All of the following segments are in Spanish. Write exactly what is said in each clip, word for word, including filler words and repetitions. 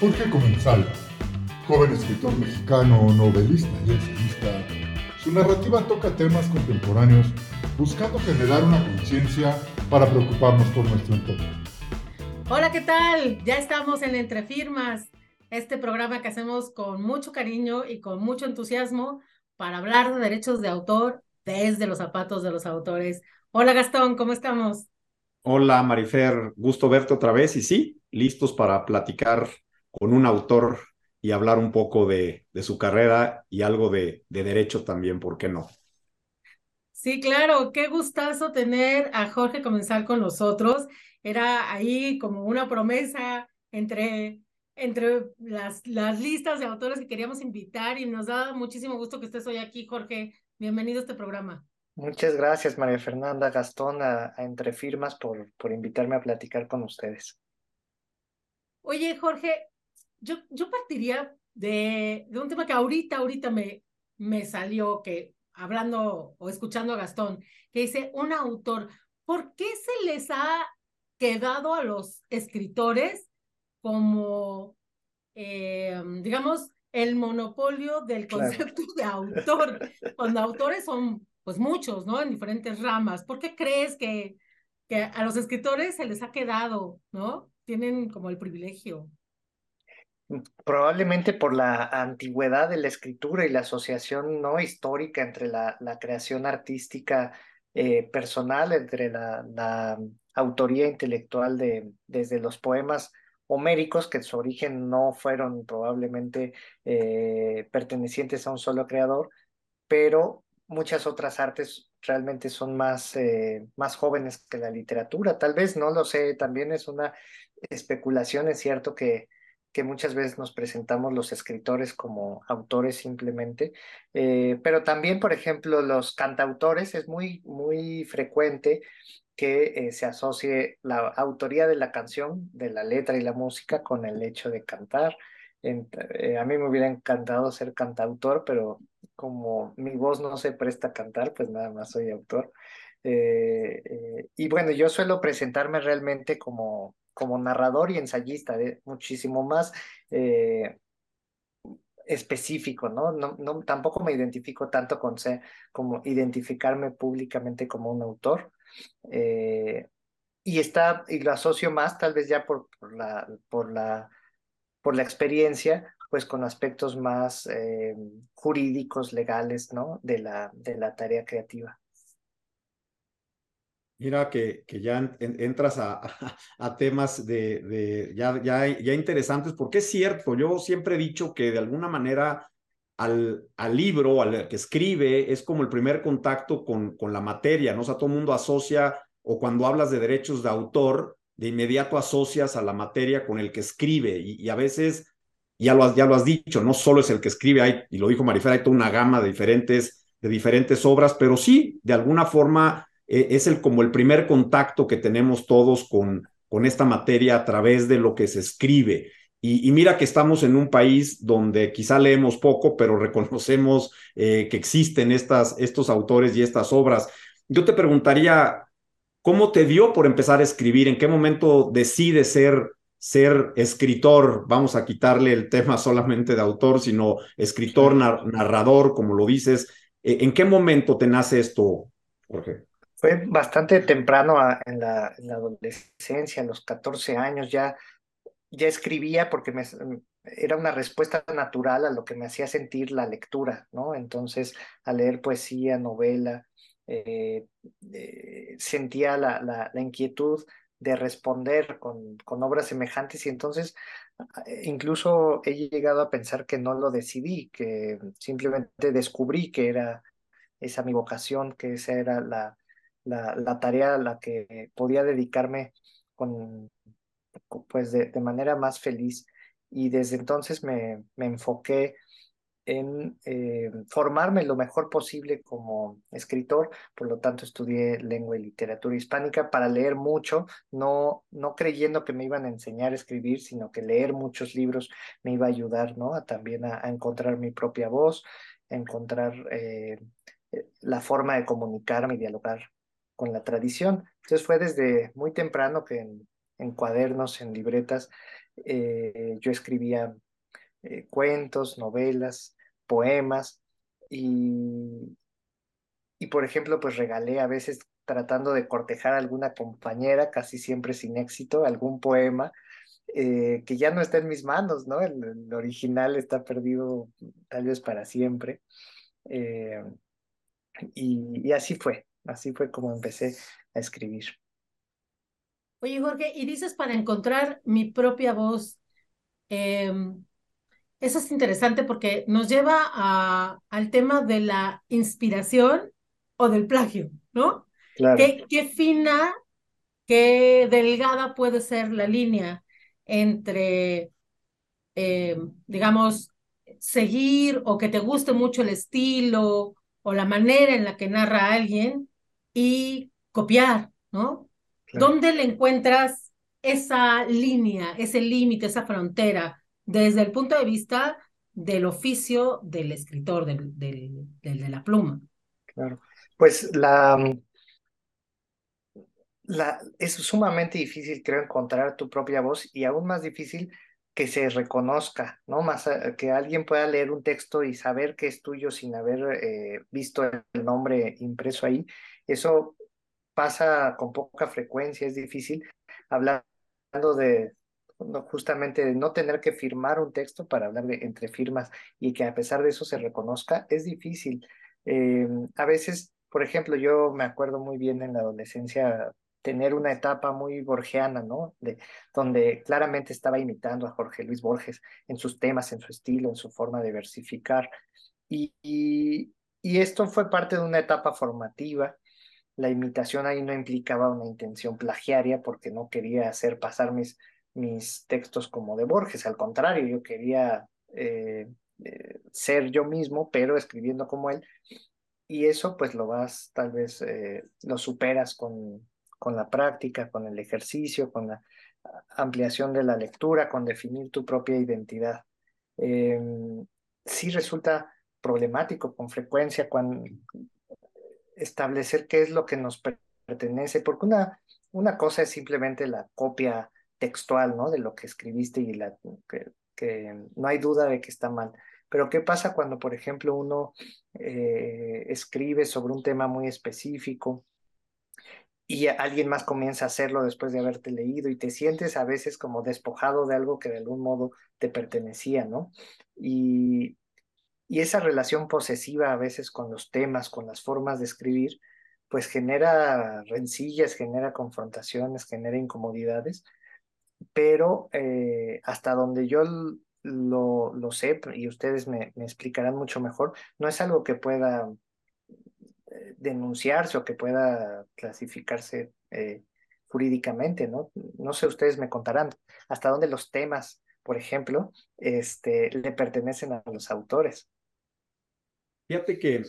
Jorge Comensal, joven escritor mexicano, novelista y ensayista, su narrativa toca temas contemporáneos buscando generar una conciencia para preocuparnos por nuestro entorno. Hola, ¿qué tal? Ya estamos en Entre Firmas, este programa que hacemos con mucho cariño y con mucho entusiasmo para hablar de derechos de autor desde los zapatos de los autores. Hola, Gastón, ¿cómo estamos? Hola, Marifer, gusto verte otra vez y sí, listos para platicar con un autor y hablar un poco de, de su carrera y algo de, de derecho también, ¿por qué no? Sí, claro, qué gustazo tener a Jorge Comensal con nosotros. Era ahí como una promesa entre, entre las, las listas de autores que queríamos invitar y nos da muchísimo gusto que estés hoy aquí, Jorge. Bienvenido a este programa. Muchas gracias, María Fernanda, Gastón, a, a Entre Firmas por, por invitarme a platicar con ustedes. Oye, Jorge, yo, yo partiría de, de un tema que ahorita, ahorita me, me salió, que hablando o escuchando a Gastón, que dice un autor, ¿por qué se les ha quedado a los escritores como, eh, digamos, el monopolio del concepto claro. de autor? Cuando autores son, pues, muchos, ¿no? En diferentes ramas. ¿Por qué crees que, que a los escritores se les ha quedado, ¿no? Tienen como el privilegio. Probablemente por la antigüedad de la escritura y la asociación no histórica entre la, la creación artística eh, personal, entre la... la autoría intelectual de, desde los poemas homéricos, que en su origen no fueron probablemente eh, pertenecientes a un solo creador, pero muchas otras artes realmente son más, eh, más jóvenes que la literatura. Tal vez, no lo sé, también es una especulación, es cierto que, que muchas veces nos presentamos los escritores como autores simplemente, eh, pero también, por ejemplo, los cantautores, es muy, muy frecuente que eh, se asocie la autoría de la canción, de la letra y la música con el hecho de cantar. En, eh, a mí me hubiera encantado ser cantautor, pero como mi voz no se presta a cantar, pues nada más soy autor. Eh, eh, y bueno, yo suelo presentarme realmente como, como narrador y ensayista, eh, muchísimo más eh, específico, ¿no? No, no tampoco me identifico tanto con ser, como identificarme públicamente como un autor. Eh, y está y lo asocio más tal vez ya por, por la por la por la experiencia, pues con aspectos más eh, jurídicos, legales, ¿no? de la de la tarea creativa. Mira que, que ya en, entras a, a, a temas de, de ya, ya, ya interesantes, porque es cierto, yo siempre he dicho que de alguna manera Al, al libro, al que escribe, es como el primer contacto con, con la materia, ¿no? O sea, todo el mundo asocia, o cuando hablas de derechos de autor, de inmediato asocias a la materia con el que escribe, y, y a veces, ya lo, has, ya lo has dicho, no solo es el que escribe, hay, y lo dijo Marifer, hay toda una gama de diferentes, de diferentes obras, pero sí, de alguna forma, eh, es el, como el primer contacto que tenemos todos con, con esta materia a través de lo que se escribe. Y, y mira que estamos en un país donde quizá leemos poco, pero reconocemos eh, que existen estas, estos autores y estas obras. Yo te preguntaría, ¿cómo te dio por empezar a escribir? ¿En qué momento decides ser, ser escritor? Vamos a quitarle el tema solamente de autor, sino escritor, nar- narrador, como lo dices. ¿En qué momento te nace esto, Jorge? Fue bastante temprano a, en, la, en la adolescencia, a los catorce años ya. Ya escribía porque me, era una respuesta natural a lo que me hacía sentir la lectura, ¿no? Entonces, al leer poesía, novela, eh, eh, sentía la, la, la inquietud de responder con, con obras semejantes, y entonces incluso he llegado a pensar que no lo decidí, que simplemente descubrí que era esa mi vocación, que esa era la, la, la tarea a la que podía dedicarme con... pues de, de manera más feliz, y desde entonces me, me enfoqué en eh, formarme lo mejor posible como escritor. Por lo tanto, estudié lengua y literatura hispánica para leer mucho, no, no creyendo que me iban a enseñar a escribir, sino que leer muchos libros me iba a ayudar, ¿no? a, también a, a encontrar mi propia voz, a encontrar eh, la forma de comunicarme y dialogar con la tradición. Entonces fue desde muy temprano que en, en cuadernos, en libretas, eh, yo escribía eh, cuentos, novelas, poemas, y, y por ejemplo, pues regalé a veces tratando de cortejar a alguna compañera, casi siempre sin éxito, algún poema eh, que ya no está en mis manos, ¿no? El, el original está perdido tal vez para siempre. Eh, y, y así fue, así fue como empecé a escribir. Oye, Jorge, y dices para encontrar mi propia voz. Eh, eso es interesante porque nos lleva a, al tema de la inspiración o del plagio, ¿no? Claro. Qué, qué fina, qué delgada puede ser la línea entre, eh, digamos, seguir o que te guste mucho el estilo o la manera en la que narra alguien y copiar, ¿no? Claro. ¿Dónde le encuentras esa línea, ese límite, esa frontera desde el punto de vista del oficio del escritor, del, del, del de la pluma? Claro, pues la... La, es sumamente difícil, creo, encontrar tu propia voz y aún más difícil que se reconozca, ¿no? Más a, que alguien pueda leer un texto y saber que es tuyo sin haber eh, visto el nombre impreso ahí. Eso pasa con poca frecuencia, es difícil. Hablando de, no, justamente de no tener que firmar un texto para hablar de entre firmas y que a pesar de eso se reconozca, es difícil. Eh, a veces, por ejemplo, yo me acuerdo muy bien en la adolescencia tener una etapa muy borgiana, ¿no? De, donde claramente estaba imitando a Jorge Luis Borges en sus temas, en su estilo, en su forma de versificar. Y, y, y esto fue parte de una etapa formativa. La imitación ahí no implicaba una intención plagiaria porque no quería hacer pasar mis, mis textos como de Borges. Al contrario, yo quería eh, eh, ser yo mismo, pero escribiendo como él. Y eso pues lo vas, tal vez, eh, lo superas con... con la práctica, con el ejercicio, con la ampliación de la lectura, con definir tu propia identidad. Eh, sí resulta problemático con frecuencia cuando establecer qué es lo que nos pertenece, porque una, una cosa es simplemente la copia textual, ¿no? De lo que escribiste y la, que, que no hay duda de que está mal. Pero ¿qué pasa cuando, por ejemplo, uno eh, escribe sobre un tema muy específico y alguien más comienza a hacerlo después de haberte leído y te sientes a veces como despojado de algo que de algún modo te pertenecía, ¿no? Y, y esa relación posesiva a veces con los temas, con las formas de escribir, pues genera rencillas, genera confrontaciones, genera incomodidades, pero eh, hasta donde yo lo, lo sé, y ustedes me, me explicarán mucho mejor, no es algo que pueda denunciarse o que pueda clasificarse eh, jurídicamente, ¿no? No sé, ustedes me contarán hasta dónde los temas, por ejemplo, este, le pertenecen a los autores. Fíjate que,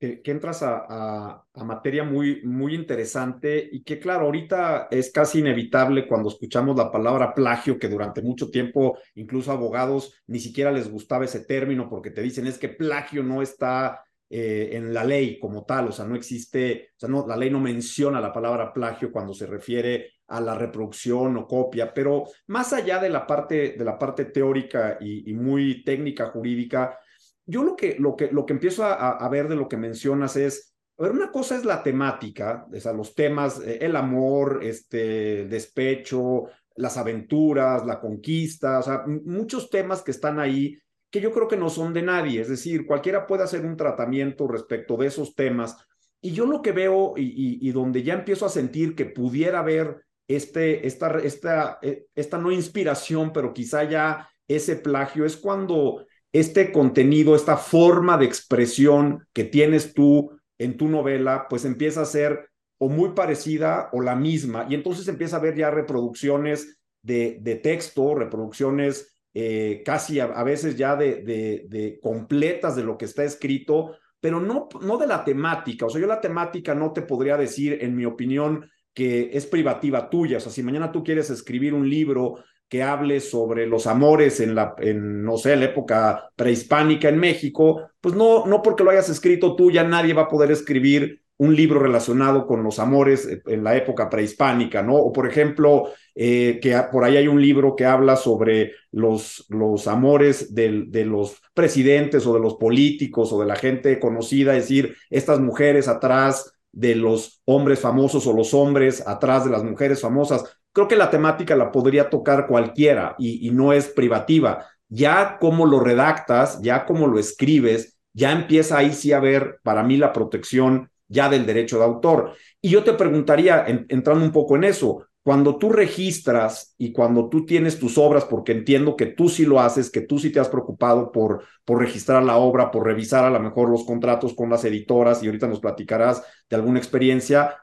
que, que entras a, a, a materia muy, muy interesante y que, claro, ahorita es casi inevitable cuando escuchamos la palabra plagio, que durante mucho tiempo incluso abogados ni siquiera les gustaba ese término porque te dicen es que plagio no está... Eh, en la ley como tal, o sea, no existe, o sea, no, la ley no menciona la palabra plagio cuando se refiere a la reproducción o copia, pero más allá de la parte, de la parte teórica y, y muy técnica jurídica, yo lo que, lo que, lo que empiezo a, a ver de lo que mencionas es, a ver, una cosa es la temática, o sea, los temas, eh, el amor, este, el despecho, las aventuras, la conquista, o sea, muchos temas que están ahí que yo creo que no son de nadie, es decir, cualquiera puede hacer un tratamiento respecto de esos temas, y yo lo que veo y, y, y donde ya empiezo a sentir que pudiera haber este, esta, esta, esta no inspiración, pero quizá ya ese plagio, es cuando este contenido, esta forma de expresión que tienes tú en tu novela, pues empieza a ser o muy parecida o la misma, y entonces empieza a haber ya reproducciones de, de texto, reproducciones Eh, casi a, a veces ya de, de, de completas de lo que está escrito, pero no, no de la temática. O sea, yo la temática no te podría decir, en mi opinión, que es privativa tuya. O sea, si mañana tú quieres escribir un libro que hable sobre los amores en la, en, no sé, la época prehispánica en México, pues no, no porque lo hayas escrito tú, ya nadie va a poder escribir un libro relacionado con los amores en la época prehispánica, ¿no? O, por ejemplo, eh, que por ahí hay un libro que habla sobre los, los amores del, de los presidentes o de los políticos o de la gente conocida, es decir, estas mujeres atrás de los hombres famosos o los hombres atrás de las mujeres famosas. Creo que la temática la podría tocar cualquiera y, y no es privativa. Ya como lo redactas, ya como lo escribes, ya empieza ahí sí a ver, para mí, la protección ya del derecho de autor. Y yo te preguntaría, en, entrando un poco en eso, cuando tú registras y cuando tú tienes tus obras, porque entiendo que tú sí lo haces, que tú sí te has preocupado por, por registrar la obra, por revisar a lo mejor los contratos con las editoras, y ahorita nos platicarás de alguna experiencia,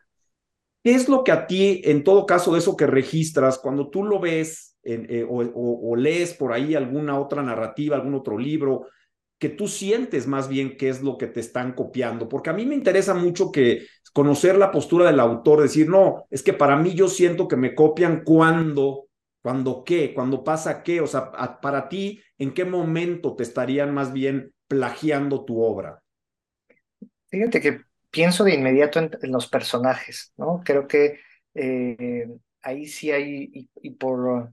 ¿qué es lo que a ti, en todo caso, de eso que registras, cuando tú lo ves en, eh, o, o, o lees por ahí alguna otra narrativa, algún otro libro, que tú sientes más bien qué es lo que te están copiando? Porque a mí me interesa mucho que conocer la postura del autor, decir, no, es que para mí yo siento que me copian cuando, cuando qué, cuando pasa qué, o sea, a, para ti, ¿en qué momento te estarían más bien plagiando tu obra? Fíjate que pienso de inmediato en, en los personajes, ¿no? Creo que eh, ahí sí hay, y, y por...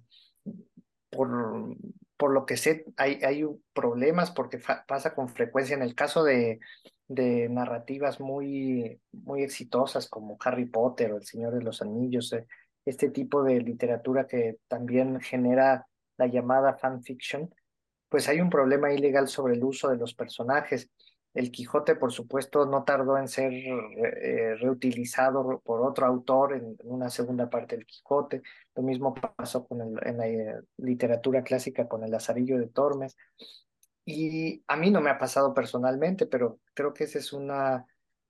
por Por lo que sé, hay, hay problemas porque pasa con frecuencia en el caso de, de narrativas muy, muy exitosas como Harry Potter o El Señor de los Anillos, eh, este tipo de literatura que también genera la llamada fanfiction, pues hay un problema ilegal sobre el uso de los personajes. El Quijote, por supuesto, no tardó en ser eh, reutilizado por otro autor en una segunda parte del Quijote. Lo mismo pasó con el, en la eh, literatura clásica con el Lazarillo de Tormes. Y a mí no me ha pasado personalmente, pero creo que esa es una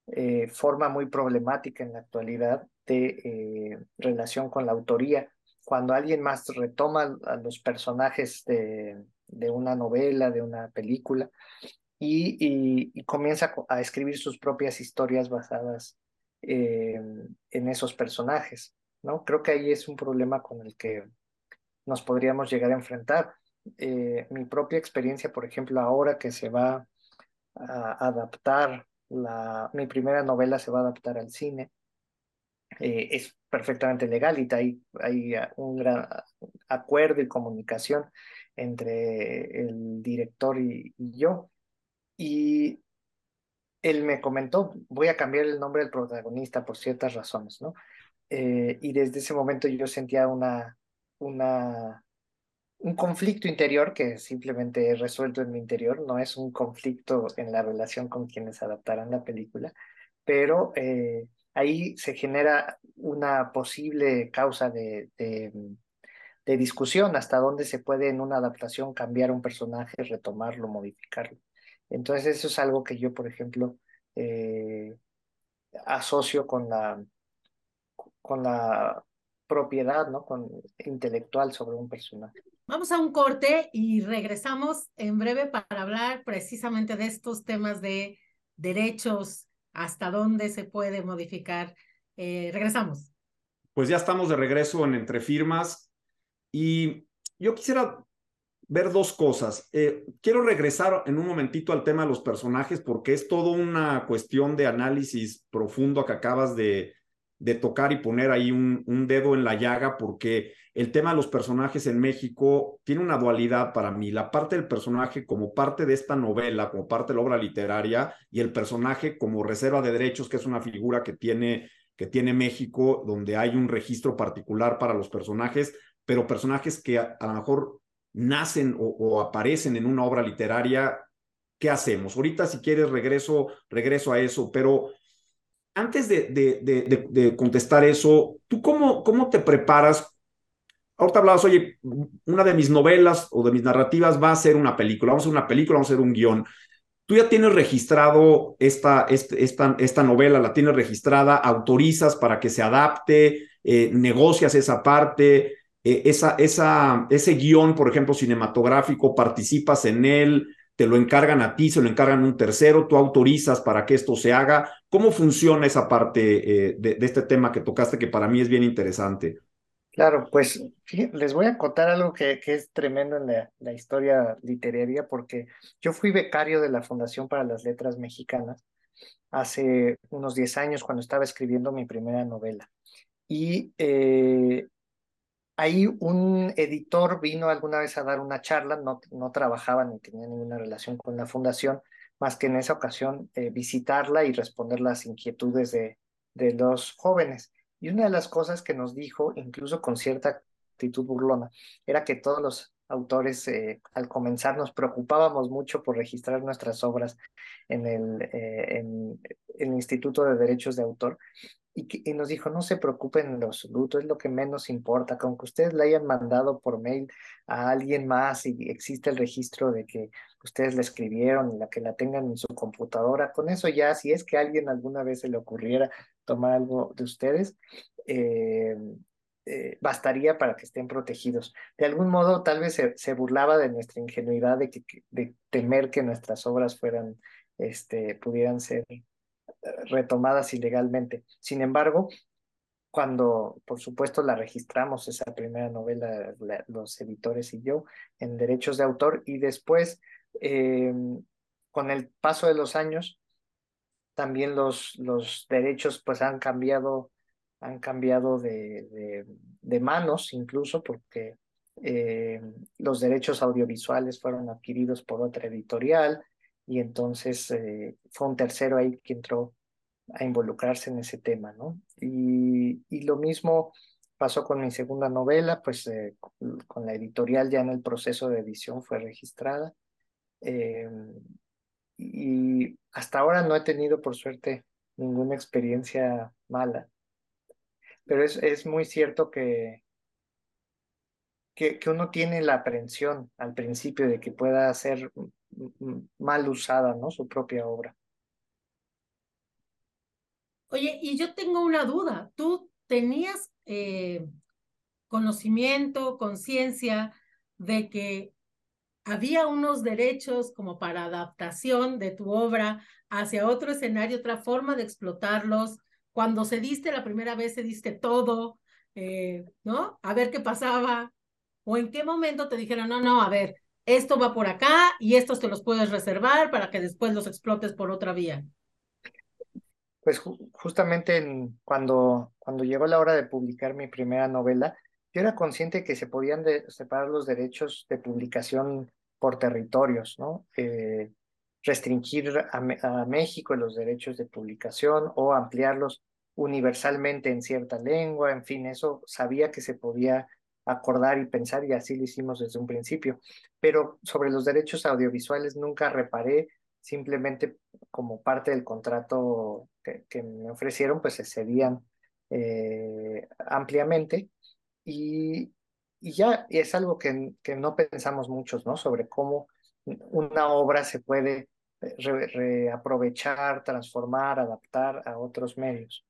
eh, forma muy problemática en la actualidad de eh, relación con la autoría. Cuando alguien más retoma a los personajes de, de una novela, de una película, Y, y, y comienza a escribir sus propias historias basadas eh, en esos personajes, ¿no? Creo que ahí es un problema con el que nos podríamos llegar a enfrentar. Eh, mi propia experiencia, por ejemplo, ahora que se va a adaptar, la, mi primera novela se va a adaptar al cine, eh, es perfectamente legal y hay, hay un gran acuerdo y comunicación entre el director y, y yo. Y él me comentó, voy a cambiar el nombre del protagonista por ciertas razones, ¿no? Eh, y desde ese momento yo sentía una, una, un conflicto interior que simplemente he resuelto en mi interior. No es un conflicto en la relación con quienes adaptarán la película, pero eh, ahí se genera una posible causa de, de, de discusión hasta dónde se puede en una adaptación cambiar un personaje, retomarlo, modificarlo. Entonces eso es algo que yo, por ejemplo, eh, asocio con la, con la propiedad, ¿no? Con, intelectual sobre un personaje. Vamos a un corte y regresamos en breve para hablar precisamente de estos temas de derechos, hasta dónde se puede modificar. Eh, regresamos. Pues ya estamos de regreso en Entre Firmas y yo quisiera ver dos cosas. Eh, quiero regresar en un momentito al tema de los personajes porque es toda una cuestión de análisis profundo que acabas de, de tocar y poner ahí un, un dedo en la llaga, porque el tema de los personajes en México tiene una dualidad para mí. La parte del personaje como parte de esta novela, como parte de la obra literaria, y el personaje como reserva de derechos, que es una figura que tiene, que tiene México, donde hay un registro particular para los personajes, pero personajes que a, a lo mejor nacen o, o aparecen en una obra literaria. ¿Qué hacemos? Ahorita, si quieres, regreso, regreso a eso, pero antes de, de, de, de, de contestar eso, ¿tú cómo, cómo te preparas? Ahorita hablabas, oye, una de mis novelas o de mis narrativas va a ser una película, vamos a hacer una película, vamos a hacer un guión. Tú ya tienes registrado esta, esta, esta, esta novela, la tienes registrada, autorizas para que se adapte, eh, negocias esa parte. Eh, esa, esa, ese guión, por ejemplo, cinematográfico, participas en él, te lo encargan a ti, se lo encargan a un tercero, tú autorizas para que esto se haga. ¿Cómo funciona esa parte eh, de, de este tema que tocaste, que para mí es bien interesante? Claro, pues les voy a contar algo que, que es tremendo en la, la historia literaria, porque yo fui becario de la Fundación para las Letras Mexicanas hace unos diez años cuando estaba escribiendo mi primera novela. Y eh, ahí un editor vino alguna vez a dar una charla, no, no trabajaba ni tenía ninguna relación con la fundación, más que en esa ocasión eh, visitarla y responder las inquietudes de, de los jóvenes. Y una de las cosas que nos dijo, incluso con cierta actitud burlona, era que todos los autores eh, al comenzar nos preocupábamos mucho por registrar nuestras obras en el, eh, en, en el Instituto de Derechos de Autor, y, que, y nos dijo, no se preocupen en lo absoluto, es lo que menos importa, que aunque ustedes la hayan mandado por mail a alguien más y existe el registro de que ustedes la escribieron y la que la tengan en su computadora, con eso ya, si es que a alguien alguna vez se le ocurriera tomar algo de ustedes, eh, Eh, bastaría para que estén protegidos. De algún modo, tal vez se, se burlaba de nuestra ingenuidad de, que, de temer que nuestras obras fueran, este, pudieran ser retomadas ilegalmente. Sin embargo, cuando, por supuesto, la registramos, esa primera novela, la, los editores y yo, en derechos de autor, y después, eh, con el paso de los años, también los, los derechos pues, han cambiado han cambiado de, de, de manos incluso porque eh, los derechos audiovisuales fueron adquiridos por otra editorial y entonces eh, fue un tercero ahí que entró a involucrarse en ese tema, ¿no? Y, y lo mismo pasó con mi segunda novela, pues eh, con la editorial ya en el proceso de edición fue registrada eh, y hasta ahora no he tenido por suerte ninguna experiencia mala. Pero es, es muy cierto que, que, que uno tiene la aprensión al principio de que pueda ser mal usada, ¿no? Su propia obra. Oye, y yo tengo una duda. ¿Tú tenías eh, conocimiento, conciencia de que había unos derechos como para adaptación de tu obra hacia otro escenario, otra forma de explotarlos? Cuando cediste la primera vez, cediste todo, eh, ¿no? A ver qué pasaba. O en qué momento te dijeron, no, no, a ver, esto va por acá y estos te los puedes reservar para que después los explotes por otra vía. Pues ju- justamente en, cuando, cuando llegó la hora de publicar mi primera novela, yo era consciente que se podían separar los derechos de publicación por territorios, ¿no? Eh, restringir a, a México los derechos de publicación o ampliarlos universalmente en cierta lengua, en fin, eso sabía que se podía acordar y pensar y así lo hicimos desde un principio. Pero sobre los derechos audiovisuales nunca reparé, simplemente como parte del contrato que, que me ofrecieron, pues se cedían eh, ampliamente y, y ya es algo que, que no pensamos muchos, ¿no? Sobre cómo una obra se puede re- reaprovechar, transformar, adaptar a otros medios.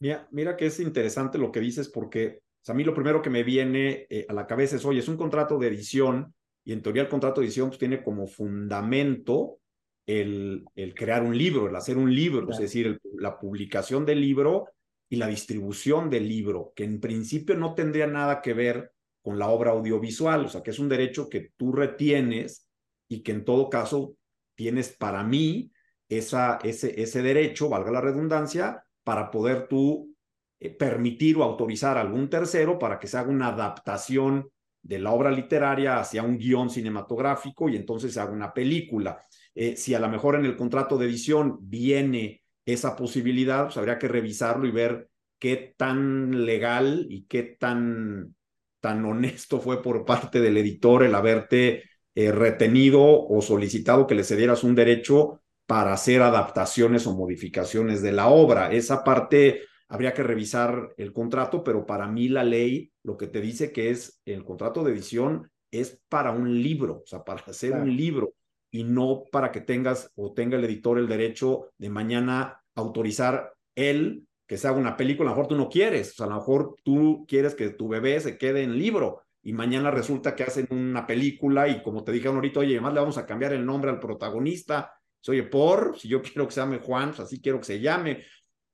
Mira, mira que es interesante lo que dices porque o sea, a mí lo primero que me viene eh, a la cabeza es, oye, es un contrato de edición y en teoría el contrato de edición pues, tiene como fundamento el, el crear un libro, el hacer un libro, claro. Es decir, el, la publicación del libro y la distribución del libro, que en principio no tendría nada que ver con la obra audiovisual, o sea, que es un derecho que tú retienes y que en todo caso tienes para mí esa, ese, ese derecho, valga la redundancia, para poder tú eh, permitir o autorizar a algún tercero para que se haga una adaptación de la obra literaria hacia un guión cinematográfico y entonces se haga una película. Eh, si a lo mejor en el contrato de edición viene esa posibilidad, pues habría que revisarlo y ver qué tan legal y qué tan... tan honesto fue por parte del editor el haberte eh, retenido o solicitado que le cedieras un derecho para hacer adaptaciones o modificaciones de la obra. Esa parte habría que revisar el contrato, pero para mí la ley lo que te dice que es el contrato de edición es para un libro, o sea, para hacer claro. un libro y no para que tengas o tenga el editor el derecho de mañana autorizar él que se haga una película, a lo mejor tú no quieres, o sea, a lo mejor tú quieres que tu bebé se quede en libro, y mañana resulta que hacen una película, y como te dije ahorita, oye, además le vamos a cambiar el nombre al protagonista, oye, por, si yo quiero que se llame Juan, pues así quiero que se llame,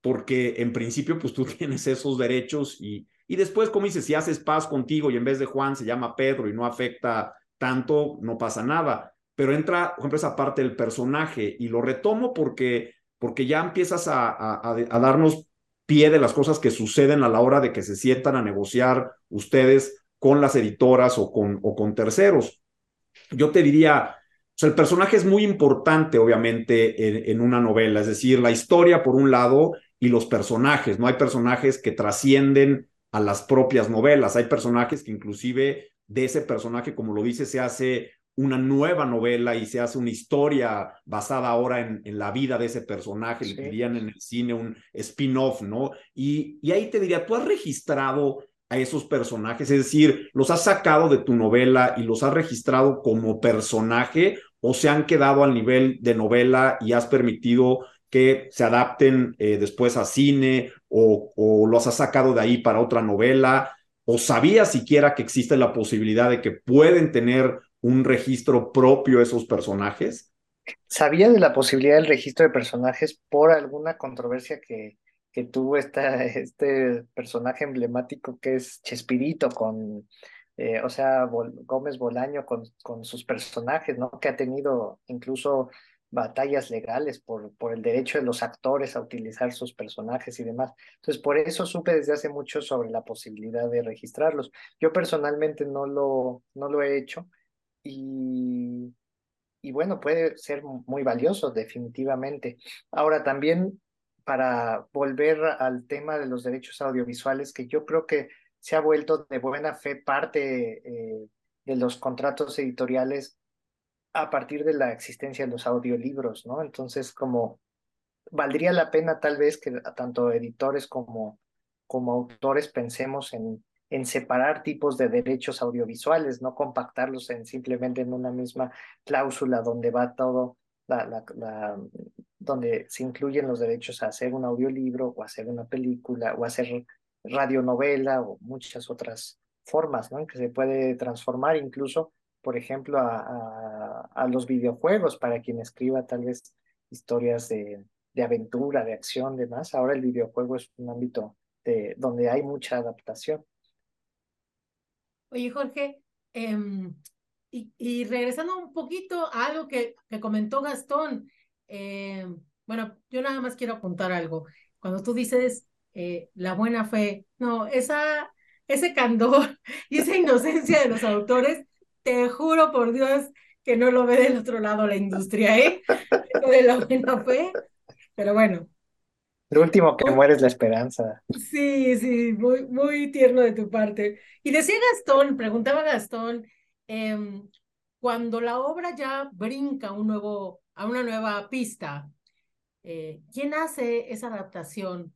porque en principio, pues tú tienes esos derechos, y, y después, como dices, si haces paz contigo, y en vez de Juan se llama Pedro, y no afecta tanto, no pasa nada, pero entra, por ejemplo, esa parte del personaje, y lo retomo porque porque ya empiezas a, a, a darnos pie de las cosas que suceden a la hora de que se sientan a negociar ustedes con las editoras o con, o con terceros. Yo te diría, o sea, el personaje es muy importante, obviamente, en, en una novela, es decir, la historia por un lado y los personajes, ¿no? Hay personajes que trascienden a las propias novelas, hay personajes que inclusive de ese personaje, como lo dice, se hace una nueva novela y se hace una historia basada ahora en, en la vida de ese personaje, sí. Le dirían en el cine un spin-off, ¿no? Y, y ahí te diría, ¿tú has registrado a esos personajes? Es decir, ¿los has sacado de tu novela y los has registrado como personaje o se han quedado al nivel de novela y has permitido que se adapten eh, después a cine o, o los has sacado de ahí para otra novela? ¿O sabías siquiera que existe la posibilidad de que pueden tener un registro propio esos personajes? Sabía de la posibilidad del registro de personajes por alguna controversia que, que tuvo esta, este personaje emblemático que es Chespirito con, eh, o sea, Bol- Gómez Bolaño con, con sus personajes, ¿no? Que ha tenido incluso batallas legales por, por el derecho de los actores a utilizar sus personajes y demás. Entonces, por eso supe desde hace mucho sobre la posibilidad de registrarlos. Yo personalmente no lo, no lo he hecho y, y bueno, puede ser muy valioso definitivamente. Ahora también, para volver al tema de los derechos audiovisuales, que yo creo que se ha vuelto de buena fe parte eh, de los contratos editoriales a partir de la existencia de los audiolibros, ¿no? Entonces, como valdría la pena tal vez que tanto editores como, como autores pensemos en, en separar tipos de derechos audiovisuales, no compactarlos en simplemente en una misma cláusula donde va todo, la, la, la, donde se incluyen los derechos a hacer un audiolibro o hacer una película o hacer radionovela o muchas otras formas, ¿no? En que se puede transformar incluso, por ejemplo, a, a, a los videojuegos, para quien escriba tal vez historias de, de aventura, de acción, demás. Ahora el videojuego es un ámbito de, donde hay mucha adaptación. Oye, Jorge, eh, y, y regresando un poquito a algo que, que comentó Gastón, eh, bueno, yo nada más quiero apuntar algo. Cuando tú dices eh, la buena fe, no, esa, ese candor y esa inocencia de los autores, te juro por Dios que no lo ve del otro lado la industria, ¿eh? De la buena fe, pero bueno. Lo último que muere es la esperanza. Sí, sí, muy, muy tierno de tu parte. Y decía Gastón, preguntaba Gastón, eh, cuando la obra ya brinca un nuevo, a una nueva pista, eh, ¿quién hace esa adaptación?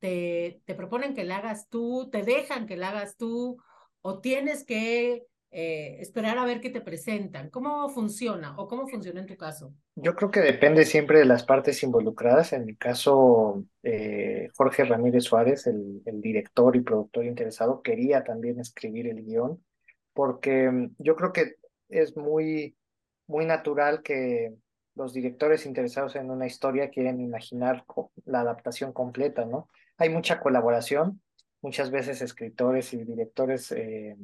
¿Te, te proponen que la hagas tú? ¿Te dejan que la hagas tú? ¿O tienes que Eh, esperar a ver qué te presentan? ¿Cómo funciona o cómo funciona en tu caso? Yo creo que depende siempre de las partes involucradas. En mi caso, eh, Jorge Ramírez Suárez, el, el director y productor interesado, quería también escribir el guión, porque yo creo que es muy, muy natural que los directores interesados en una historia quieren imaginar la adaptación completa, ¿no? Hay mucha colaboración, muchas veces escritores y directores eh,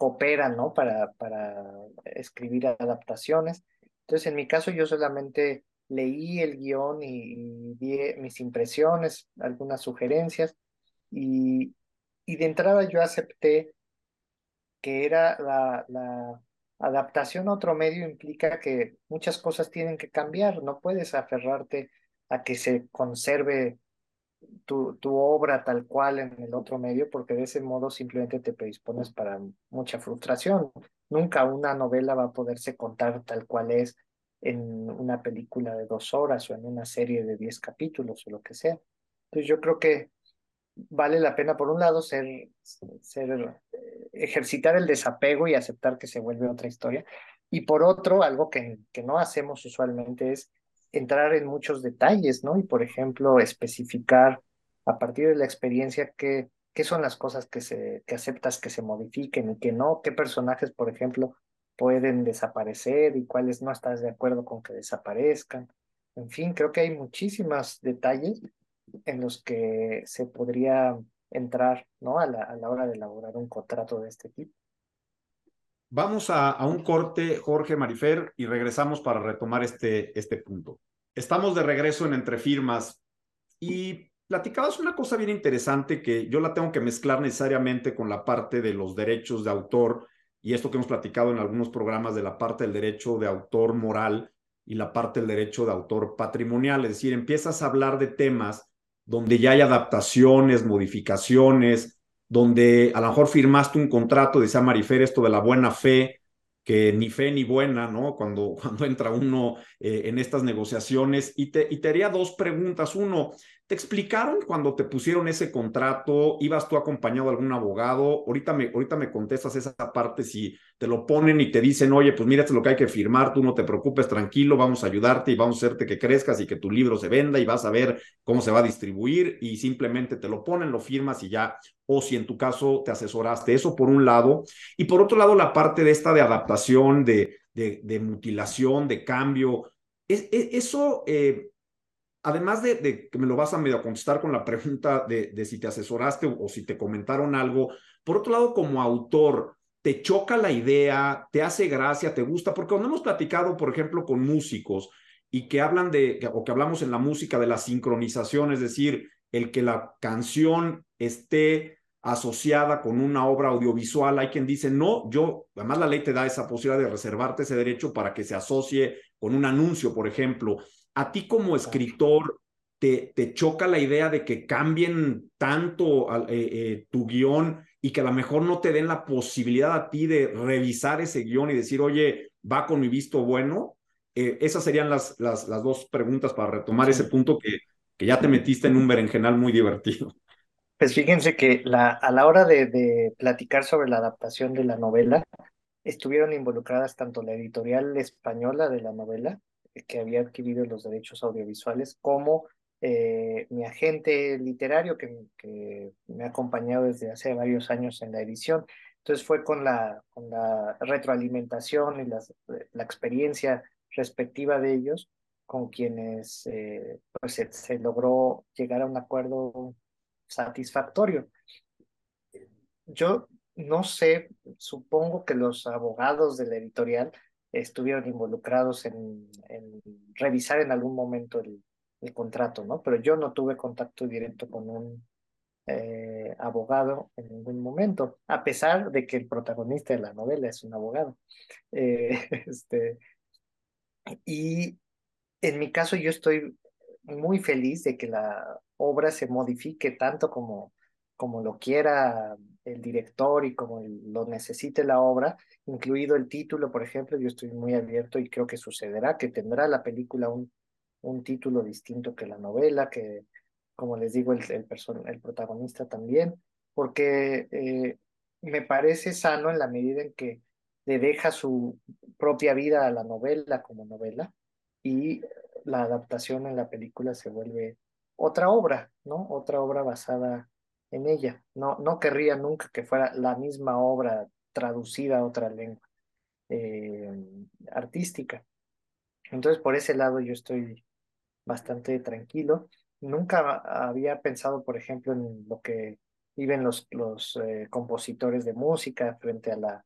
cooperan, ¿no? Para, para escribir adaptaciones. Entonces, en mi caso, yo solamente leí el guión y, y di mis impresiones, algunas sugerencias, y, y de entrada yo acepté que era la, la adaptación a otro medio implica que muchas cosas tienen que cambiar, no puedes aferrarte a que se conserve Tu, tu obra tal cual en el otro medio, porque de ese modo simplemente te predispones para mucha frustración. Nunca una novela va a poderse contar tal cual es en una película de dos horas o en una serie de diez capítulos o lo que sea. Entonces yo creo que vale la pena, por un lado, ser, ser ejercitar el desapego y aceptar que se vuelve otra historia, y por otro, algo que, que no hacemos usualmente es entrar en muchos detalles, ¿no? Y, por ejemplo, especificar a partir de la experiencia qué, qué son las cosas que, se, que aceptas que se modifiquen y que no, qué personajes, por ejemplo, pueden desaparecer y cuáles no estás de acuerdo con que desaparezcan. En fin, creo que hay muchísimos detalles en los que se podría entrar, ¿no? A la, a la hora de elaborar un contrato de este tipo. Vamos a, a un corte, Jorge, Marifer, y regresamos para retomar este, este punto. Estamos de regreso en Entre Firmas y platicabas una cosa bien interesante que yo la tengo que mezclar necesariamente con la parte de los derechos de autor y esto que hemos platicado en algunos programas de la parte del derecho de autor moral y la parte del derecho de autor patrimonial. Es decir, empiezas a hablar de temas donde ya hay adaptaciones, modificaciones, donde a lo mejor firmaste un contrato, decía Marifer, esto de la buena fe, que ni fe ni buena, ¿no? Cuando, cuando entra uno eh, en estas negociaciones. Y te, y te haría dos preguntas. Uno, ¿te explicaron cuando te pusieron ese contrato? ¿Ibas tú acompañado de algún abogado? Ahorita me, ahorita me contestas esa parte, si te lo ponen y te dicen, oye, pues mira, esto es lo que hay que firmar, tú no te preocupes, tranquilo, vamos a ayudarte y vamos a hacerte que crezcas y que tu libro se venda y vas a ver cómo se va a distribuir y simplemente te lo ponen, lo firmas y ya. O si en tu caso te asesoraste, eso por un lado. Y por otro lado, la parte de esta de adaptación, de, de, de mutilación, de cambio. Es, es, eso... Eh, Además de, de que me lo vas a medio contestar con la pregunta de, de si te asesoraste o, o si te comentaron algo, por otro lado, como autor, ¿te choca la idea? ¿Te hace gracia? ¿Te gusta? Porque cuando hemos platicado, por ejemplo, con músicos y que hablan de, o que hablamos en la música de la sincronización, es decir, el que la canción esté asociada con una obra audiovisual, hay quien dice, no, yo, además la ley te da esa posibilidad de reservarte ese derecho para que se asocie con un anuncio, por ejemplo. ¿A ti como escritor te, te choca la idea de que cambien tanto eh, eh, tu guión y que a lo mejor no te den la posibilidad a ti de revisar ese guión y decir, oye, va con mi visto bueno? Eh, esas serían las, las, las dos preguntas para retomar sí. Ese punto que, que ya te metiste en un berenjenal muy divertido. Pues fíjense que la, a la hora de, de platicar sobre la adaptación de la novela, estuvieron involucradas tanto la editorial española de la novela, que había adquirido los derechos audiovisuales, como eh, mi agente literario que, que me ha acompañado desde hace varios años en la edición. Entonces fue con la, con la retroalimentación y las, la experiencia respectiva de ellos con quienes eh, pues se, se logró llegar a un acuerdo satisfactorio. Yo no sé, supongo que los abogados de la editorial estuvieron involucrados en, en revisar en algún momento el, el contrato, ¿no? Pero yo no tuve contacto directo con un eh, abogado en ningún momento, a pesar de que el protagonista de la novela es un abogado. Eh, este, y en mi caso yo estoy muy feliz de que la obra se modifique tanto como, como lo quiera el director y como lo necesite la obra, incluido el título, por ejemplo. Yo estoy muy abierto y creo que sucederá, que tendrá la película un, un título distinto que la novela, que, como les digo, el, el, el protagonista también, porque eh, me parece sano en la medida en que le deja su propia vida a la novela como novela y la adaptación en la película se vuelve otra obra, ¿no? Otra obra basada en ella. No, no querría nunca que fuera la misma obra traducida a otra lengua eh, artística. Entonces, por ese lado yo estoy bastante tranquilo. Nunca había pensado, por ejemplo, en lo que viven los, los eh, compositores de música frente, a la,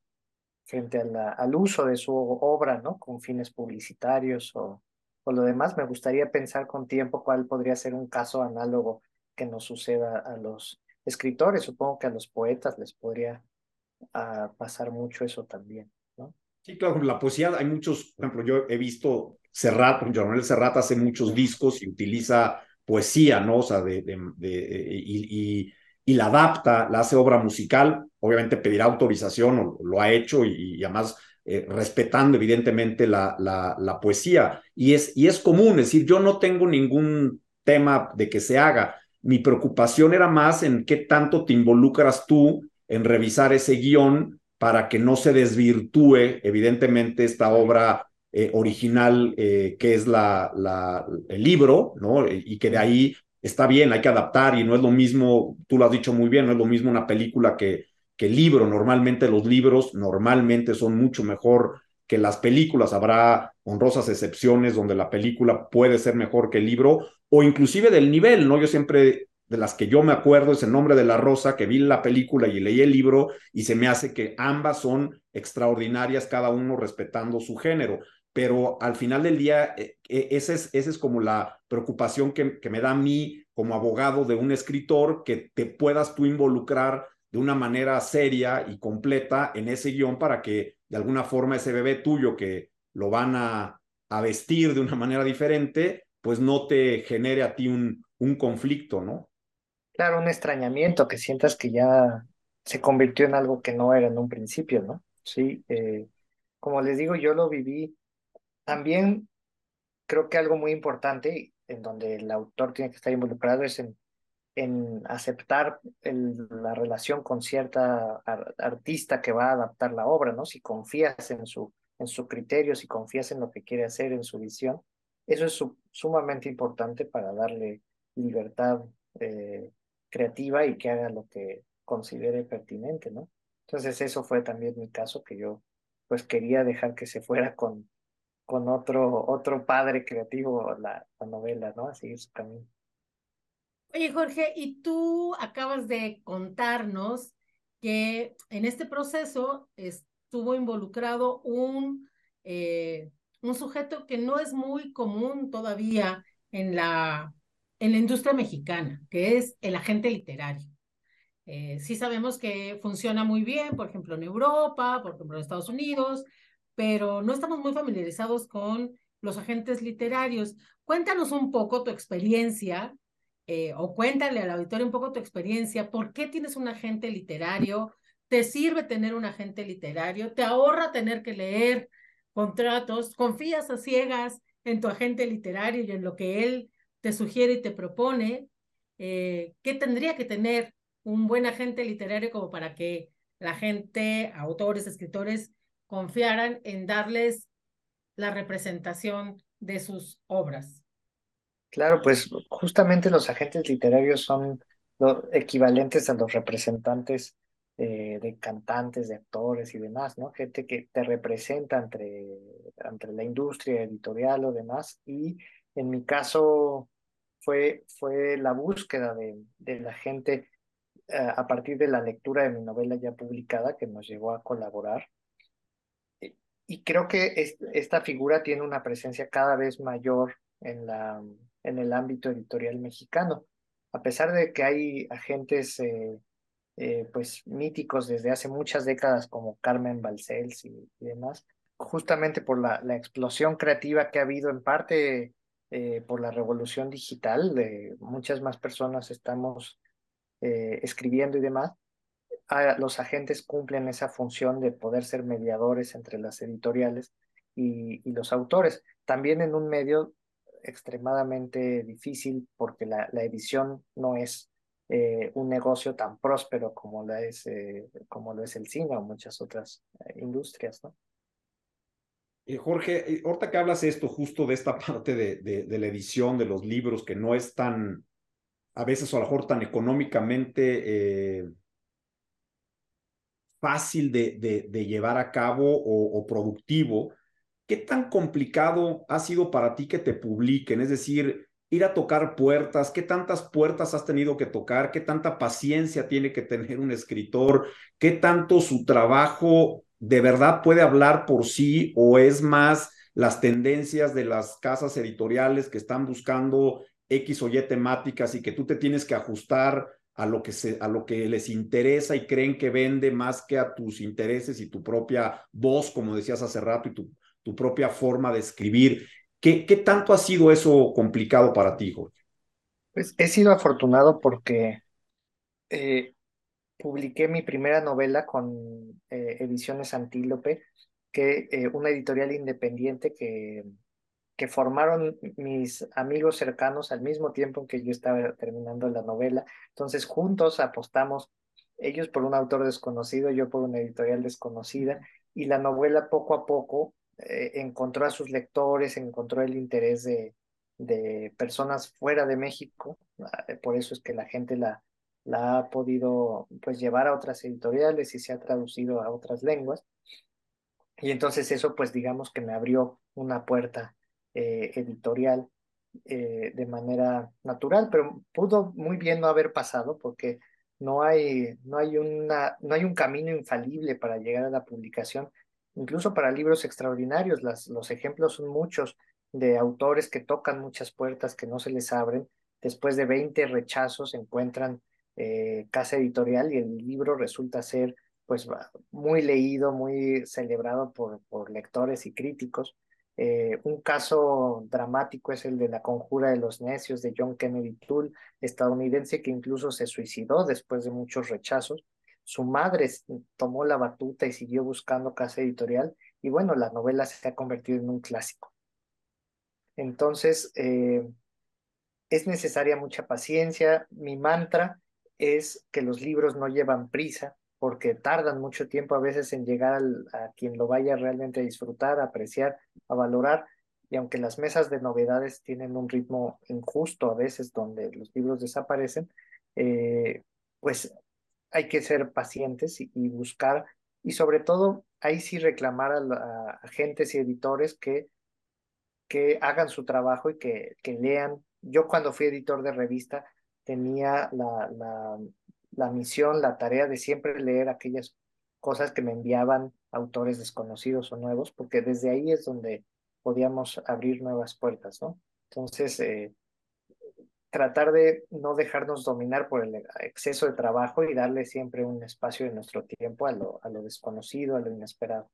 frente a la, al uso de su obra, ¿no? Con fines publicitarios o, o lo demás. Me gustaría pensar con tiempo cuál podría ser un caso análogo que nos suceda a los escritores. Supongo que a los poetas les podría a pasar mucho eso también, ¿no? Sí, claro, la poesía hay muchos, por ejemplo, yo he visto Serrat, Jorge Serrat hace muchos discos y utiliza poesía, ¿no? O sea, de, de, de, y, y, y la adapta, la hace obra musical, obviamente pedirá autorización, o lo ha hecho, y, y además eh, respetando evidentemente la, la, la poesía, y es, y es común, es decir, yo no tengo ningún tema de que se haga, mi preocupación era más en qué tanto te involucras tú en revisar ese guión para que no se desvirtúe, evidentemente, esta obra eh, original eh, que es la, la, el libro, ¿no? Y que de ahí está bien, hay que adaptar y no es lo mismo, tú lo has dicho muy bien, no es lo mismo una película que, que libro. Normalmente los libros normalmente son mucho mejor que las películas. Habrá honrosas excepciones donde la película puede ser mejor que el libro o inclusive del nivel, ¿no? Yo siempre... de las que yo me acuerdo es El Nombre de la Rosa, que vi la película y leí el libro y se me hace que ambas son extraordinarias, cada uno respetando su género. pero al final del día, eh, esa es, esa es como la preocupación que, que me da a mí como abogado de un escritor, que te puedas tú involucrar de una manera seria y completa en ese guión para que de alguna forma ese bebé tuyo que lo van a, a vestir de una manera diferente, pues no te genere a ti un, un conflicto, ¿no? Claro, un extrañamiento, que sientas que ya se convirtió en algo que no era en un principio, ¿no? Sí, eh, como les digo, yo lo viví. También creo que algo muy importante en donde el autor tiene que estar involucrado es en, en aceptar el, la relación con cierta ar, artista que va a adaptar la obra, ¿no? Si confías en su, en su criterio, si confías en lo que quiere hacer, en su visión, eso es su, sumamente importante para darle libertad eh, creativa y que haga lo que considere pertinente, ¿no? Entonces eso fue también mi caso, que yo pues quería dejar que se fuera con, con otro, otro padre creativo la, la novela, ¿no? A seguir su camino. Oye, Jorge, y tú acabas de contarnos que en este proceso estuvo involucrado un, eh, un sujeto que no es muy común todavía en la, en la industria mexicana, que es el agente literario. Eh, sí sabemos que funciona muy bien, por ejemplo, en Europa, por ejemplo, en Estados Unidos, pero no estamos muy familiarizados con los agentes literarios. Cuéntanos un poco tu experiencia, eh, o cuéntale al auditorio un poco tu experiencia. ¿Por qué tienes un agente literario? ¿Te sirve tener un agente literario? ¿Te ahorra tener que leer contratos? ¿Confías a ciegas en tu agente literario y en lo que él te sugiere y te propone? Eh, ¿qué tendría que tener un buen agente literario como para que la gente, autores, escritores, confiaran en darles la representación de sus obras? Claro, pues justamente los agentes literarios son los equivalentes a los representantes eh, de cantantes, de actores y demás, ¿no? Gente que te representa entre, entre la industria editorial o demás, y en mi caso fue, fue la búsqueda de, de la gente a partir de la lectura de mi novela ya publicada, que nos llevó a colaborar. Y creo que esta figura tiene una presencia cada vez mayor en, la, en el ámbito editorial mexicano. A pesar de que hay agentes eh, eh, pues, míticos desde hace muchas décadas, como Carmen Balcells y, y demás, justamente por la, la explosión creativa que ha habido, en parte eh, por la revolución digital, de muchas más personas estamos Eh, escribiendo y demás, a, los agentes cumplen esa función de poder ser mediadores entre las editoriales y, y los autores. También en un medio extremadamente difícil, porque la, la edición no es eh, un negocio tan próspero como, la es, eh, como lo es el cine o muchas otras eh, industrias, ¿no? Eh, Jorge, ahorita que hablas esto justo de esta parte de, de, de la edición de los libros, que no es tan... a veces o a lo mejor tan económicamente eh, fácil de, de, de llevar a cabo o, o productivo, ¿qué tan complicado ha sido para ti que te publiquen? Es decir, ir a tocar puertas, ¿qué tantas puertas has tenido que tocar? ¿Qué tanta paciencia tiene que tener un escritor? ¿Qué tanto su trabajo de verdad puede hablar por sí, o es más las tendencias de las casas editoriales que están buscando X o Y temáticas y que tú te tienes que ajustar a lo que, se, a lo que les interesa y creen que vende más que a tus intereses y tu propia voz, como decías hace rato, y tu, tu propia forma de escribir? ¿Qué, qué tanto ha sido eso complicado para ti, Jorge? Pues he sido afortunado porque eh, publiqué mi primera novela con eh, Ediciones Antílope, que eh, una editorial independiente que... que formaron mis amigos cercanos al mismo tiempo en que yo estaba terminando la novela. Entonces juntos apostamos, ellos por un autor desconocido, yo por una editorial desconocida, y la novela poco a poco eh, encontró a sus lectores, encontró el interés de, de personas fuera de México. Por eso es que la gente la, la ha podido pues, llevar a otras editoriales y se ha traducido a otras lenguas. Y entonces eso, pues digamos que me abrió una puerta Eh, editorial eh, de manera natural, pero pudo muy bien no haber pasado, porque no hay, no hay, una, no hay un camino infalible para llegar a la publicación, incluso para libros extraordinarios. Las, los ejemplos son muchos de autores que tocan muchas puertas que no se les abren. Después de veinte rechazos encuentran eh, casa editorial y el libro resulta ser pues muy leído, muy celebrado por, por lectores y críticos. Eh, un caso dramático es el de La conjura de los necios de John Kennedy Toole, estadounidense que incluso se suicidó después de muchos rechazos. Su madre tomó la batuta y siguió buscando casa editorial y bueno, la novela se ha convertido en un clásico. Entonces, eh, es necesaria mucha paciencia. Mi mantra es que los libros no llevan prisa, porque tardan mucho tiempo a veces en llegar al, a quien lo vaya realmente a disfrutar, a apreciar, a valorar, y aunque las mesas de novedades tienen un ritmo injusto a veces donde los libros desaparecen, eh, pues hay que ser pacientes y, y buscar, y sobre todo ahí sí reclamar a, a agentes y editores que, que hagan su trabajo y que, que lean. Yo cuando fui editor de revista tenía la... la la misión, la tarea de siempre leer aquellas cosas que me enviaban autores desconocidos o nuevos, porque desde ahí es donde podíamos abrir nuevas puertas, ¿no? Entonces, eh, tratar de no dejarnos dominar por el exceso de trabajo y darle siempre un espacio de nuestro tiempo a lo, a lo desconocido, a lo inesperado.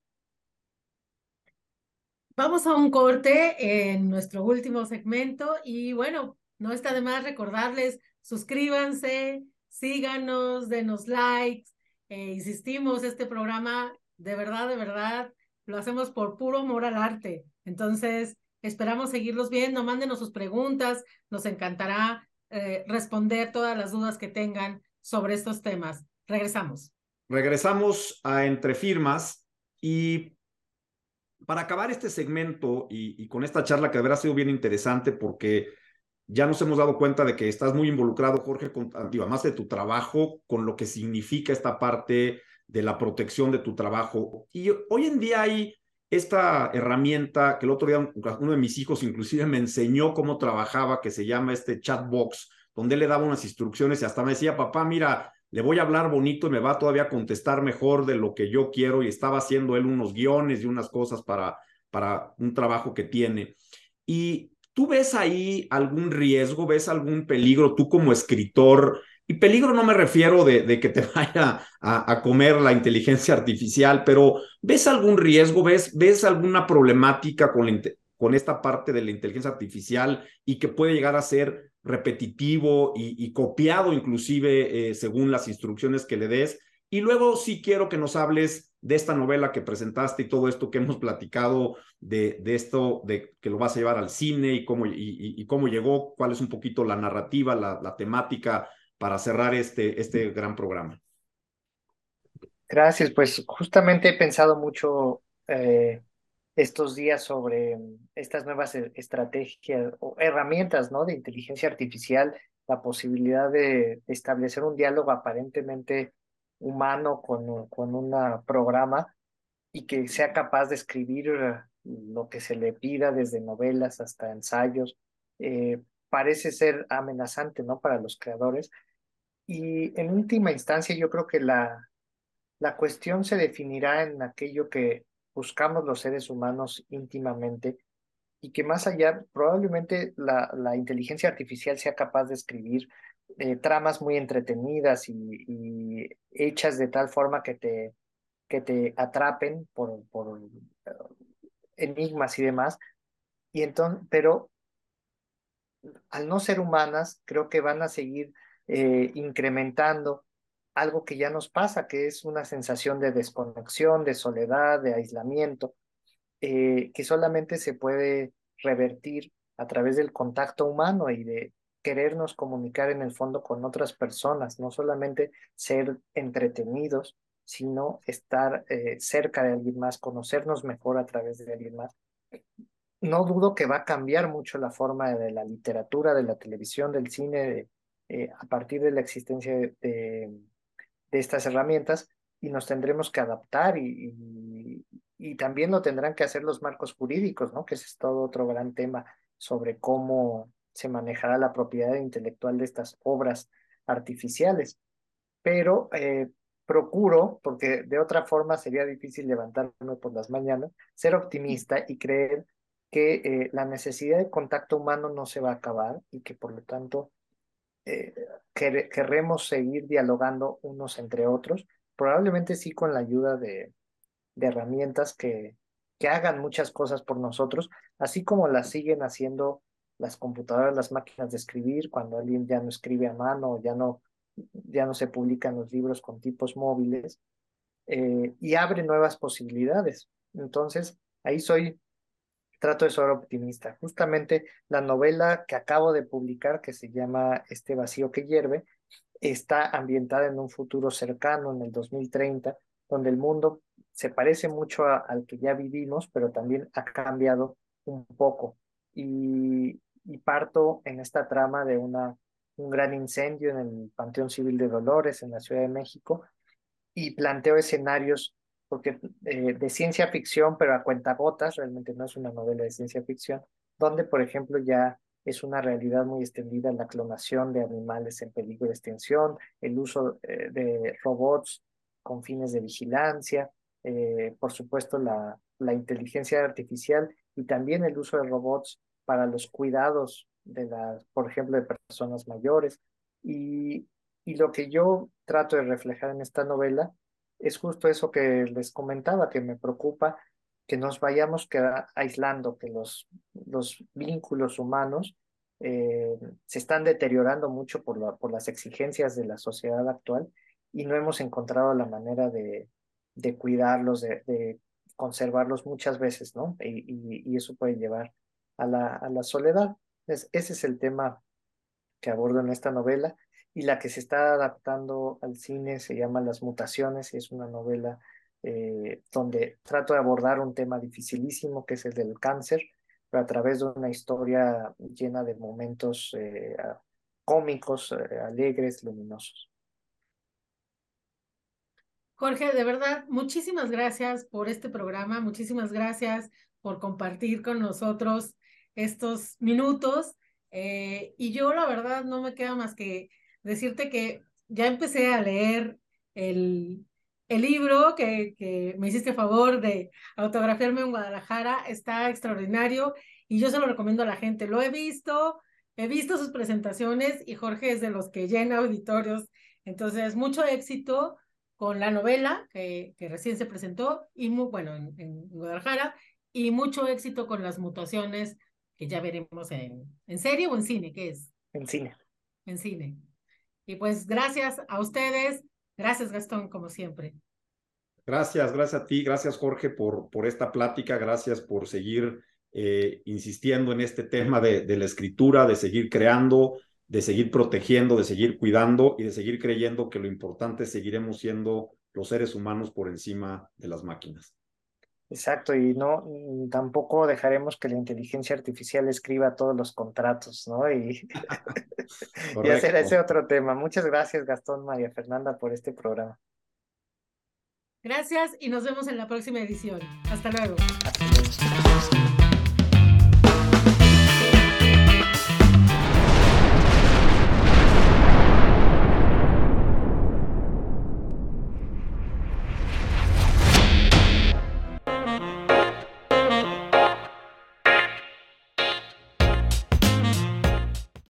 Vamos a un corte en nuestro último segmento y bueno, no está de más recordarles, suscríbanse, síganos, denos likes, eh, insistimos, este programa de verdad, de verdad, lo hacemos por puro amor al arte. Entonces, esperamos seguirlos viendo, mándenos sus preguntas, nos encantará eh, responder todas las dudas que tengan sobre estos temas. Regresamos. Regresamos a Entre Firmas y para acabar este segmento y, y con esta charla que habrá sido bien interesante porque ya nos hemos dado cuenta de que estás muy involucrado, Jorge, con, además de tu trabajo, con lo que significa esta parte de la protección de tu trabajo. Y hoy en día hay esta herramienta que el otro día uno de mis hijos inclusive me enseñó cómo trabajaba, que se llama este chat box, donde él le daba unas instrucciones y hasta me decía, papá, mira, le voy a hablar bonito y me va todavía a contestar mejor de lo que yo quiero. Y estaba haciendo él unos guiones y unas cosas para, para un trabajo que tiene. Y ¿tú ves ahí algún riesgo, ves algún peligro tú como escritor? Y peligro no me refiero de, de que te vaya a, a comer la inteligencia artificial, pero ¿ves algún riesgo, ves, ves alguna problemática con, la, con esta parte de la inteligencia artificial y que puede llegar a ser repetitivo y, y copiado inclusive eh, según las instrucciones que le des? Y luego sí quiero que nos hables de esta novela que presentaste y todo esto que hemos platicado de, de esto, de que lo vas a llevar al cine y cómo, y, y, y cómo llegó, cuál es un poquito la narrativa, la, la temática para cerrar este, este gran programa. Gracias, pues justamente he pensado mucho eh, estos días sobre estas nuevas estrategias o herramientas, ¿no?, de inteligencia artificial, la posibilidad de establecer un diálogo aparentemente humano con, con un programa y que sea capaz de escribir lo que se le pida, desde novelas hasta ensayos. Eh, parece ser amenazante, ¿no?, para los creadores. Y en última instancia yo creo que la, la cuestión se definirá en aquello que buscamos los seres humanos íntimamente y que más allá probablemente la, la inteligencia artificial sea capaz de escribir Eh, tramas muy entretenidas y, y hechas de tal forma que te, que te atrapen por, por uh, enigmas y demás. Y entonces, pero al no ser humanas, creo que van a seguir eh, incrementando algo que ya nos pasa, que es una sensación de desconexión, de soledad, de aislamiento, eh, que solamente se puede revertir a través del contacto humano y de querernos comunicar en el fondo con otras personas, no solamente ser entretenidos, sino estar eh, cerca de alguien más, conocernos mejor a través de alguien más. No dudo que va a cambiar mucho la forma de la literatura, de la televisión, del cine, de, eh, a partir de la existencia de, de, de estas herramientas, y nos tendremos que adaptar y, y, y también lo tendrán que hacer los marcos jurídicos, ¿no?, que ese es todo otro gran tema sobre cómo se manejará la propiedad intelectual de estas obras artificiales. Pero eh, procuro, porque de otra forma sería difícil levantarme por las mañanas, ser optimista y creer que eh, la necesidad de contacto humano no se va a acabar y que por lo tanto eh, quer querremos seguir dialogando unos entre otros, probablemente sí con la ayuda de, de herramientas que, que hagan muchas cosas por nosotros, así como las siguen haciendo las computadoras, las máquinas de escribir, cuando alguien ya no escribe a mano, ya no, ya no se publican los libros con tipos móviles, eh, y abre nuevas posibilidades. Entonces, ahí soy... trato de ser optimista. Justamente la novela que acabo de publicar, que se llama Este vacío que hierve, está ambientada en un futuro cercano, en el dos mil treinta, donde el mundo se parece mucho a, al que ya vivimos, pero también ha cambiado un poco. Y, y parto en esta trama de una, un gran incendio en el Panteón Civil de Dolores, en la Ciudad de México, y planteo escenarios porque eh, de ciencia ficción, pero a cuentagotas, realmente no es una novela de ciencia ficción, donde, por ejemplo, ya es una realidad muy extendida la clonación de animales en peligro de extinción, el uso eh, de robots con fines de vigilancia, eh, por supuesto la, la inteligencia artificial y también el uso de robots para los cuidados de las, por ejemplo, de personas mayores. Y, y lo que yo trato de reflejar en esta novela es justo eso que les comentaba, que me preocupa que nos vayamos queda, aislando, que los, los vínculos humanos eh, se están deteriorando mucho por, la, por las exigencias de la sociedad actual y no hemos encontrado la manera de, de cuidarlos, de, de conservarlos muchas veces, ¿no? Y, y, y eso puede llevar a la, a la soledad. Es, ese es el tema que abordo en esta novela. Y la que se está adaptando al cine se llama Las Mutaciones, y es una novela eh, donde trato de abordar un tema dificilísimo, que es el del cáncer, pero a través de una historia llena de momentos eh, cómicos, eh, alegres, luminosos. Jorge, de verdad, muchísimas gracias por este programa, muchísimas gracias por compartir con nosotros estos minutos, eh, y yo la verdad no me queda más que decirte que ya empecé a leer el, el libro que, que me hiciste favor de autografiarme en Guadalajara. Está extraordinario y yo se lo recomiendo a la gente. Lo he visto, he visto sus presentaciones y Jorge es de los que llena auditorios. Entonces, mucho éxito con la novela que, que recién se presentó y muy, bueno, en, en Guadalajara, y mucho éxito con Las Mutaciones, que ya veremos en, en serie o en cine, ¿qué es? En cine. En cine. Y pues gracias a ustedes, gracias Gastón, como siempre. Gracias, gracias a ti, gracias Jorge por, por esta plática, gracias por seguir eh, insistiendo en este tema de, de la escritura, de seguir creando, de seguir protegiendo, de seguir cuidando y de seguir creyendo que lo importante es seguiremos siendo los seres humanos por encima de las máquinas. Exacto, y no tampoco dejaremos que la inteligencia artificial escriba todos los contratos, ¿no? Y, y hacer ese otro tema. Muchas gracias, Gastón, María Fernanda, por este programa. Gracias y nos vemos en la próxima edición. Hasta luego. Hasta luego.